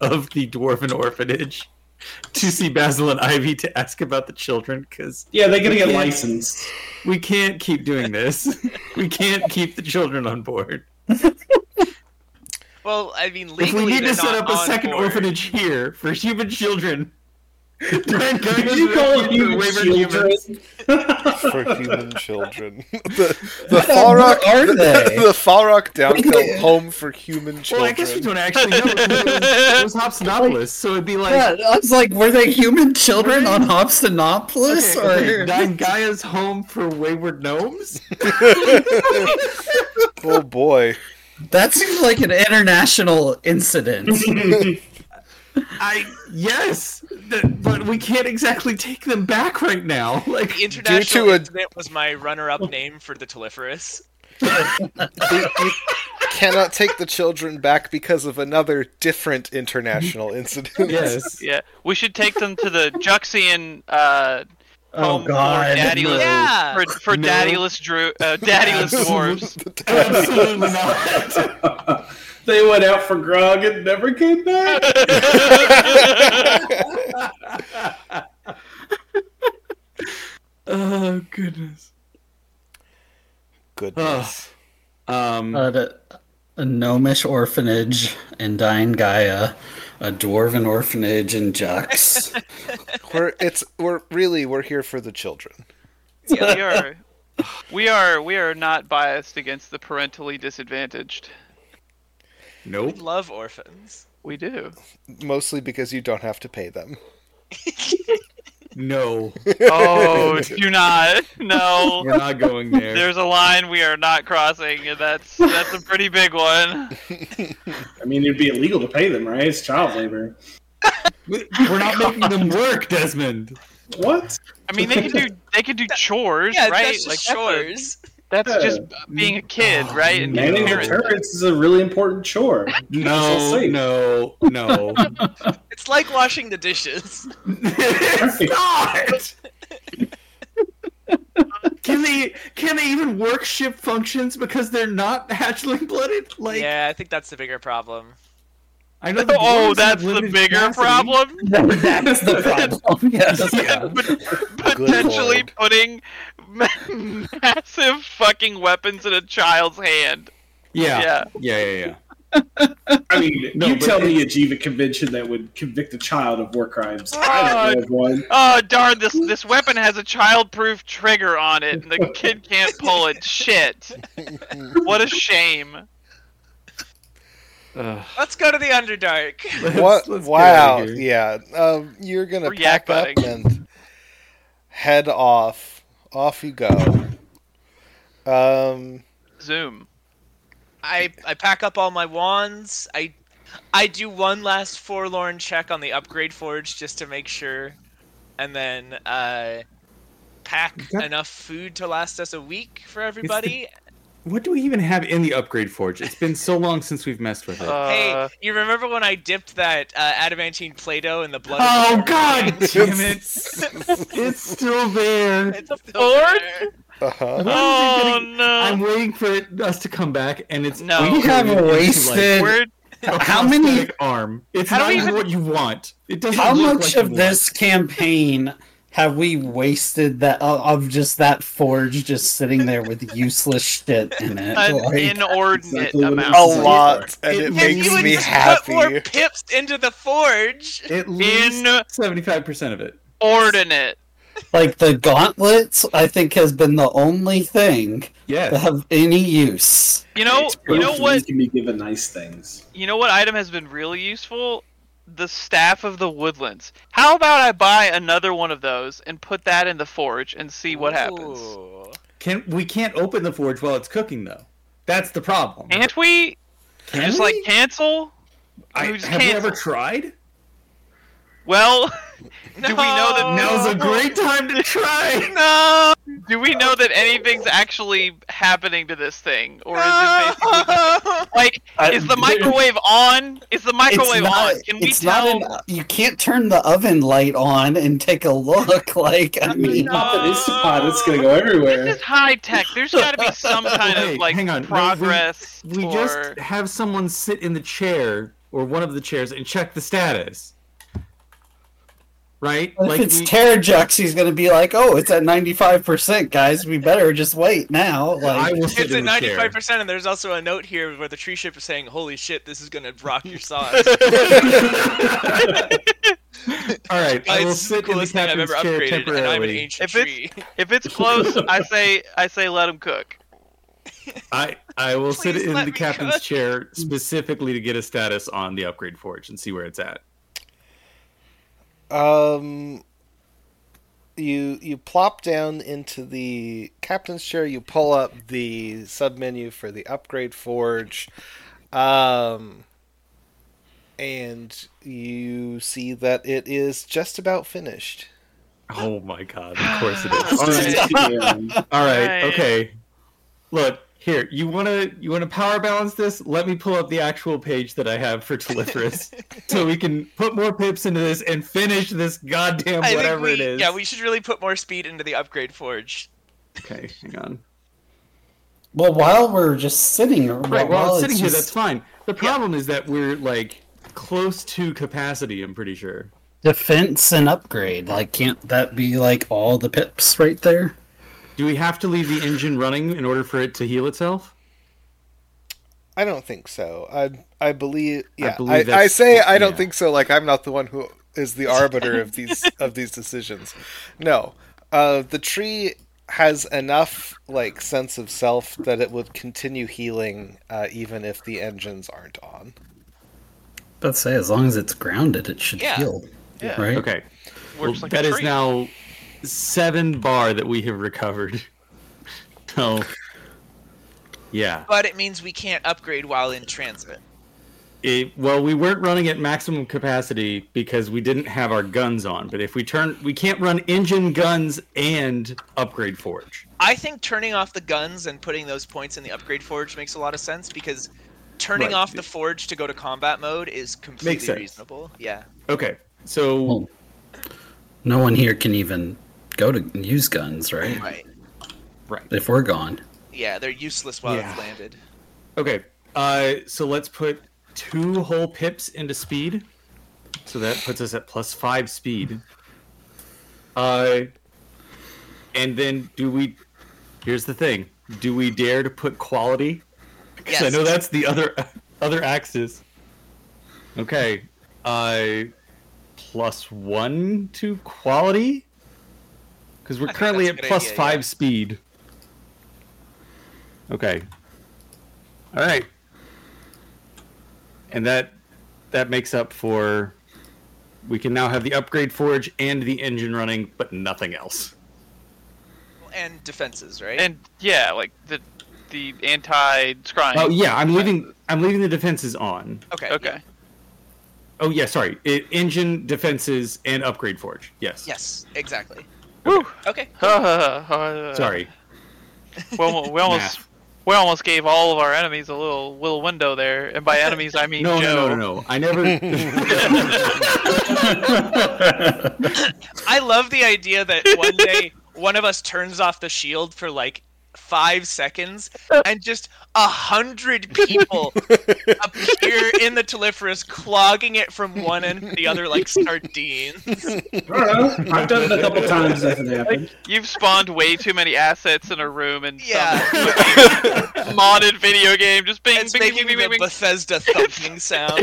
of the Dwarven Orphanage to see Basil and Ivy to ask about the children, because they're going to get licensed. We can't keep doing this. We can't keep the children on board. Well, I mean, legally, if we need to set up a second orphanage here for human children. Did you call human children? For human children. The Falrock Downhill Home for Human Children. Well, I guess we don't actually know. It was Hobstonopolis, so it'd be like... Yeah, I was like, were they human children on Hobstonopolis? Okay, or Dying Gaia's Home for Wayward Gnomes? Oh, boy. That seems like an international incident. But we can't exactly take them back right now. Like, the international incident was my runner-up name for the Teliferous. We cannot take the children back because of another different international incident. Yes. Yeah. We should take them to the Juxian home for daddyless, for daddyless dwarves. Absolutely not. They went out for grog and never came back. Oh, goodness. Goodness. A gnomish orphanage in Dying Gaia, a dwarven orphanage in Jux. We're here for the children. Yeah, we are not biased against the parentally disadvantaged. Nope. We love orphans. We do. Mostly because you don't have to pay them. No. Oh, do not. No. We're not going there. There's a line we are not crossing, and that's a pretty big one. I mean, it'd be illegal to pay them, right? It's child labor. We're not making them work, Desmond. What? I mean, they can do chores, right? That's just like chores. That's just being a kid, right? And manning the turrets is a really important chore. No. It's like washing the dishes. It's not! Can they even work ship functions because they're not hatchling-blooded? Like, yeah, I think that's the bigger problem. I know. Oh, that's the bigger problem? That's the problem, yes. Yeah. Potentially putting... massive fucking weapons in a child's hand. Yeah. I mean, you tell me a GIVA convention that would convict a child of war crimes. I don't know of one. Oh, darn, this weapon has a child-proof trigger on it, and the kid can't pull it. Shit. What a shame. Let's go to the Underdark. Let's wow, yeah. You're gonna pack up and head off. Off you go. Zoom. I pack up all my wands. I do one last forlorn check on the Upgrade Forge just to make sure, and then pack enough food to last us a week for everybody. What do we even have in the Upgrade Forge? It's been so long since we've messed with it. Hey, you remember when I dipped that adamantine Play-Doh in the blood? Oh, of God damn it. It's still there. It's a forge? Uh-huh. Oh, no. I'm waiting for us to come back, and it's... No. We have wasted... How many... arm. It's not even what you want. It doesn't How much like of this campaign... Have we wasted that of just that forge just sitting there with useless shit in it? An inordinate amount. A lot, and it makes me happy. Put more pips into the forge. It loses 75% of it. Ordinate. Like, the gauntlets, I think, has been the only thing to have any use. You know what? Can be given nice things. You know what item has been really useful? The Staff of the Woodlands. How about I buy another one of those and put that in the forge and see what happens? We can't open the forge while it's cooking, though. That's the problem. Can't we? Can just, we? Like, cancel? Have you ever tried? Well, do we know that now's a great time to try? No. Do we know that anything's actually happening to this thing, or is it basically like is the microwave on? Is the microwave on? Can we tell? You can't turn the oven light on and take a look. Like it's hot. It's gonna go everywhere. This is high tech. There's got to be some kind of progress. No, we just have someone sit in the chair or one of the chairs and check the status. Right? Well, if it's Tarjax, he's going to be like, oh, it's at 95%, guys. We better just wait now. Like, it's at 95%, and there's also a note here where the tree ship is saying, holy shit, this is going to rock your sauce. All right. I will sit in the captain's chair temporarily. And I'm an ancient tree. If it's close, I say let him cook. I will sit in the captain's chair specifically to get a status on the Upgrade Forge and see where it's at. You plop down into the captain's chair. You pull up the submenu for the Upgrade Forge, and you see that it is just about finished. Oh my god! Of course it is. All right. Okay. Look here. You wanna power balance this? Let me pull up the actual page that I have for Teliferous, so we can put more pips into this and finish this goddamn whatever it is. Yeah, we should really put more speed into the Upgrade Forge. Okay, hang on. Well, while we're just sitting, while it's sitting here, that's fine. The problem is that we're close to capacity. I'm pretty sure. Defense and upgrade. Can't that be all the pips right there? Do we have to leave the engine running in order for it to heal itself? I don't think so. I believe. Yeah, I don't think so. I'm not the one who is the arbiter of these decisions. No, the tree has enough sense of self that it would continue healing even if the engines aren't on. Let's say as long as it's grounded, it should heal. Yeah. Right. Okay. Well, that is now 7 bar that we have recovered. So, yeah. But it means we can't upgrade while in transit. We weren't running at maximum capacity because we didn't have our guns on. But if we can't run engine, guns, and Upgrade Forge. I think turning off the guns and putting those points in the Upgrade Forge makes a lot of sense because turning off the forge to go to combat mode is completely reasonable. Yeah. Okay. So... Well, no one here can even... go to use guns, right? Right. If we're gone. Yeah, they're useless while it's landed. Okay, so let's put 2 whole pips into speed. So that puts us at +5 speed. And then here's the thing. Do we dare to put quality? Because I know that's the other axis. Okay. +1 to quality? Because we're currently at +5 speed. Okay. All right. And that makes up for... We can now have the Upgrade Forge and the engine running, but nothing else. And defenses, right? And, the anti-scrying. Oh, yeah, I'm leaving the defenses on. Okay. Oh, yeah, sorry. Engine, defenses, and Upgrade Forge. Yes. Yes, exactly. Woo! Okay. Cool. Sorry. Well, we almost gave all of our enemies a little window there, and by enemies I mean Joe. No. I never. I love the idea that one day one of us turns off the shield for 5 seconds, and just 100 people appear in the Teliferous, clogging it from one end to the other like sardines. I've done it a couple times. You've spawned way too many assets in a room and some modded video game just bing, bing, bing, bing, bing, bing. Bethesda thumping sound.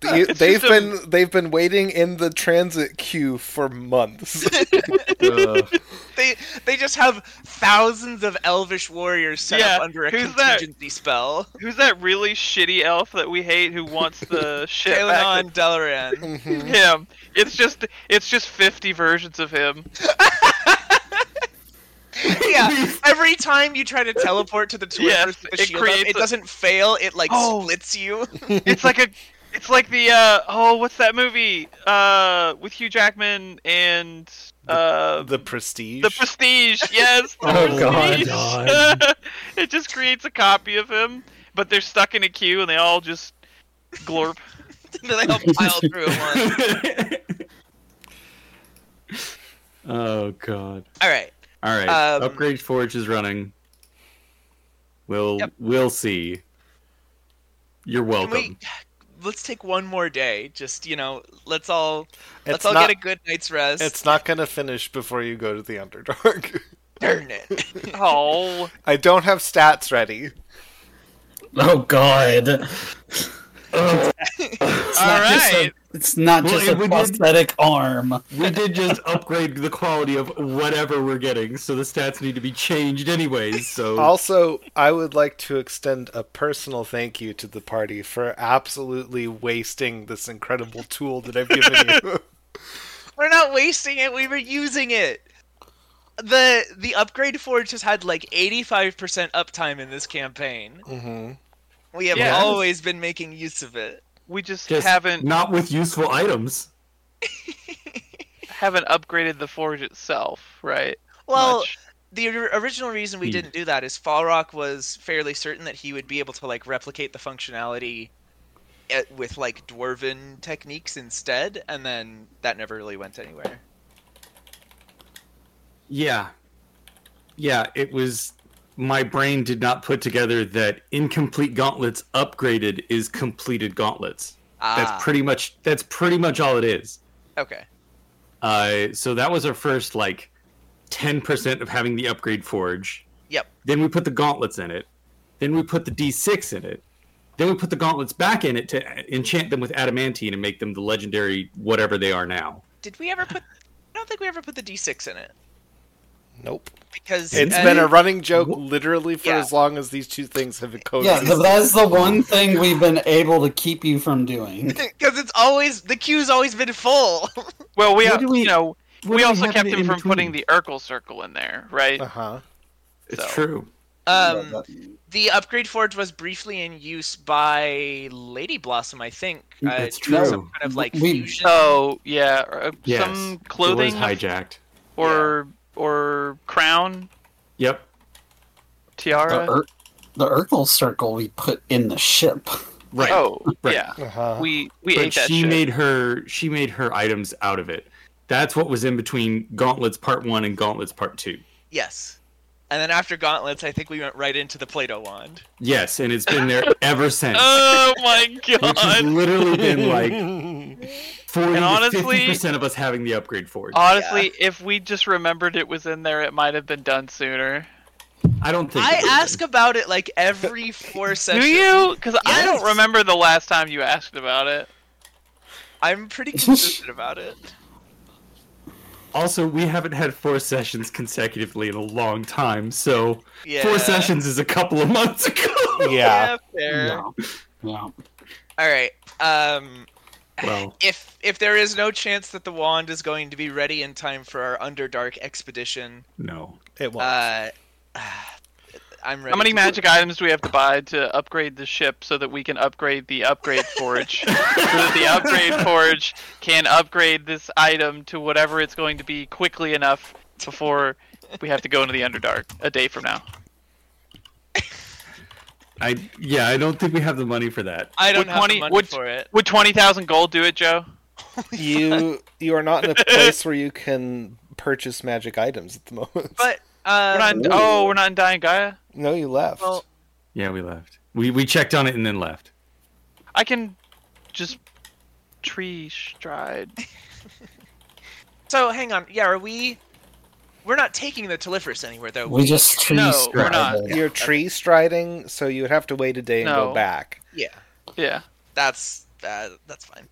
The They've been waiting in the transit queue for months. They just have thousands of elvish warriors set up under a contingency spell. Who's that really shitty elf that we hate who wants the shit back? Delaran. Mm-hmm. Him. It's just 50 versions of him. Yeah, every time you try to teleport to the Twitter, it doesn't fail. It splits you. It's like what's that movie? With Hugh Jackman and The Prestige. The Prestige, yes. God. It just creates a copy of him, but they're stuck in a queue and they all just glorp. They all pile through at once. Oh God. All right. Upgrade Forge is running. We'll see. You're welcome. Let's take one more day. Just let's all get a good night's rest. It's not gonna finish before you go to the Underdark. Darn it! Oh, I don't have stats ready. Oh God. It's not just a prosthetic arm. We did just upgrade the quality of whatever we're getting, so the stats need to be changed anyways. So. Also, I would like to extend a personal thank you to the party for absolutely wasting this incredible tool that I've given you. We're not wasting it, we were using it! The Upgrade Forge has had 85% uptime in this campaign. Mm-hmm. We have always been making use of it. We just haven't... Not with useful items. Haven't upgraded the forge itself, right? Well, the original reason we didn't do that is Falrock was fairly certain that he would be able to replicate the functionality with dwarven techniques instead, and then that never really went anywhere. Yeah, it was... My brain did not put together that incomplete gauntlets upgraded is completed gauntlets. That's pretty much all it is. Okay. So that was our first 10% of having the Upgrade Forge. Yep. Then we put the gauntlets in it. Then we put the D6 in it. Then we put the gauntlets back in it to enchant them with adamantine and make them the legendary whatever they are now. Did we ever put? I don't think we ever put the D6 in it. Nope. Because it's been a running joke literally for as long as these two things have coexisted. Yeah, but that's the one thing we've been able to keep you from doing. Because it's always the queue's always been full. Well, we also kept him from putting the Urkel circle in there, right? Uh-huh. It's true. The Upgrade Forge was briefly in use by Lady Blossom, I think. That's true. Some kind of fusion. Oh yeah, some clothing. It was hijacked. Or crown. Yep. Tiara. The Urkel circle we put in the ship. Right. Oh, right. Yeah. Uh-huh. We ate that shit. She made her items out of it. That's what was in between Gauntlets Part 1 and Gauntlets Part 2. Yes. And then after Gauntlets, I think we went right into the Play-Doh wand. Yes, and it's been there ever since. Oh my God. Which has literally been 40 to 50% of us having the Upgrade Forge. Honestly, if we just remembered it was in there, it might have been done sooner. I don't think I ask about it every 4 sessions. Do you? Because I don't remember the last time you asked about it. I'm pretty consistent about it. Also, we haven't had 4 sessions consecutively in a long time, so 4 sessions is a couple of months ago. Yeah, fair. No. All right. If there is no chance that the wand is going to be ready in time for our Underdark expedition, no, it won't. I'm ready. How many magic items do we have to buy to upgrade the ship so that we can upgrade the Upgrade Forge? So that the Upgrade Forge can upgrade this item to whatever it's going to be quickly enough before we have to go into the Underdark a day from now. I don't think we have the money for that. I don't have the money for it. Would 20,000 gold do it, Joe? You are not in a place where you can purchase magic items at the moment. But we're not in Dying Gaia? No, you left. Well, yeah, we left. We checked on it and then left. I can just tree stride. So hang on. Yeah, are we? We're not taking the Teliferous anywhere, though. We just tree stride. No, we're not. You're tree striding, so you would have to wait a day and go back. Yeah. That's That's fine.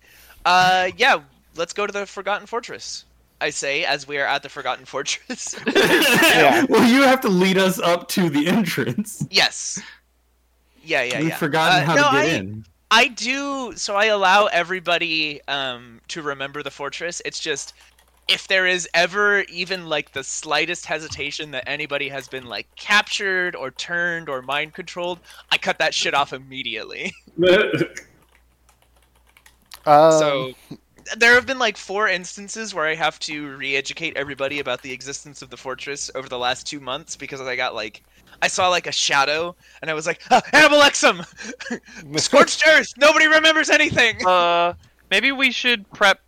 Yeah, let's go to the Forgotten Fortress. I say, as we are at the Forgotten Fortress. Yeah. Well, you have to lead us up to the entrance. Yes. Yeah. We've forgotten how to get in. I do, so I allow everybody to remember the fortress. It's just, if there is ever even, like, the slightest hesitation that anybody has been, like, captured or turned or mind-controlled, I cut that shit off immediately. So... There have been, like, 4 instances where I have to re-educate everybody about the existence of the fortress over the last 2 months because I got, like... I saw, like, a shadow, and I was like, Annibal-exum! Scorched Earth! Nobody remembers anything! Maybe we should prep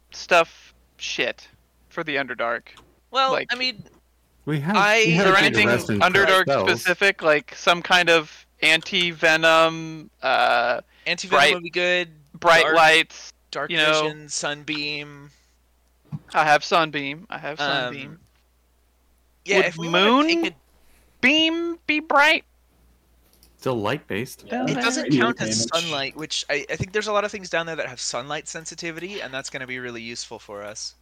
shit for the Underdark. Well, like, I mean... Is there anything Underdark-specific? Like, some kind of anti-venom... anti-venom would be good. Bright lights... Dark vision, sunbeam. I have sunbeam. Yeah, would if we moon beam be bright? Still light based. Yeah. It doesn't count as sunlight, which I think there's a lot of things down there that have sunlight sensitivity, and that's going to be really useful for us.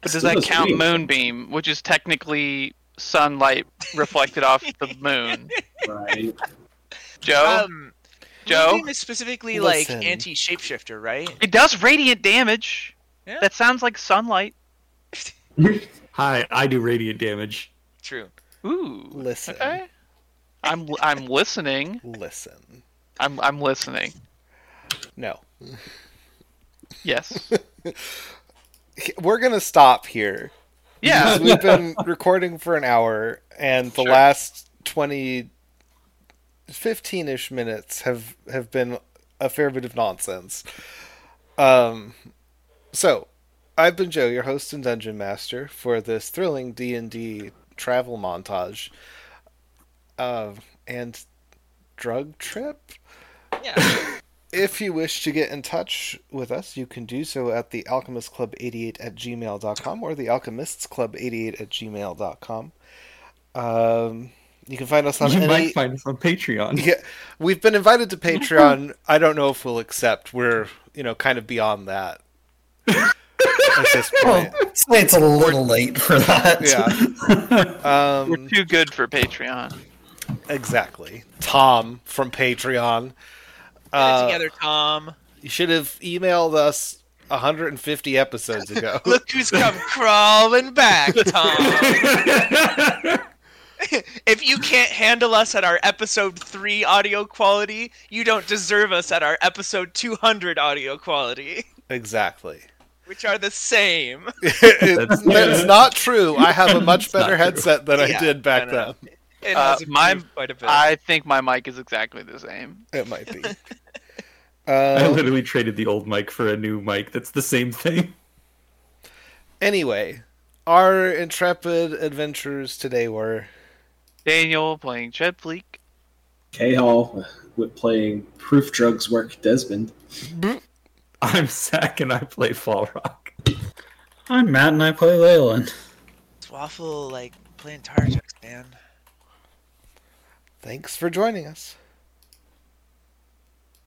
But does that count moonbeam, which is technically sunlight reflected off the moon? Right. Joe. Moonbeam is specifically like anti-shapeshifter, right? It does radiant damage. Yeah. That sounds like sunlight. Hi, I do radiant damage. True. Ooh. Listen. Okay. I'm listening. Listen. I'm listening. No. Yes. We're gonna stop here. Yeah. We've been recording for an hour, and the last 15-ish minutes have been a fair bit of nonsense. So, I've been Joe, your host and Dungeon Master, for this thrilling D&D travel montage. And drug trip? Yeah. If you wish to get in touch with us, you can do so at the alchemistclub88@gmail.com or the alchemistsclub88@gmail.com. You can find us on might find us on Patreon. Yeah, we've been invited to Patreon. I don't know if we'll accept. We're, kind of beyond that. At this point. It's a little late for that. Yeah. We're too good for Patreon. Exactly. Tom from Patreon. Get it together, Tom. You should have emailed us 150 episodes ago. Look who's come crawling back, Tom. If you can't handle us at our episode 3 audio quality, you don't deserve us at our episode 200 audio quality. Exactly. Which are the same. That's not true. I have a much better headset than I did back then. It has quite a bit. I think my mic is exactly the same. It might be. I literally traded the old mic for a new mic that's the same thing. Anyway, our intrepid adventurers today were... Daniel playing Jetfleet. K-Hall with playing Proof Drugs Work Desmond. I'm Zach and I play Falrock. I'm Matt and I play Leyland. It's Waffle like playing Tarjax, man. Thanks for joining us.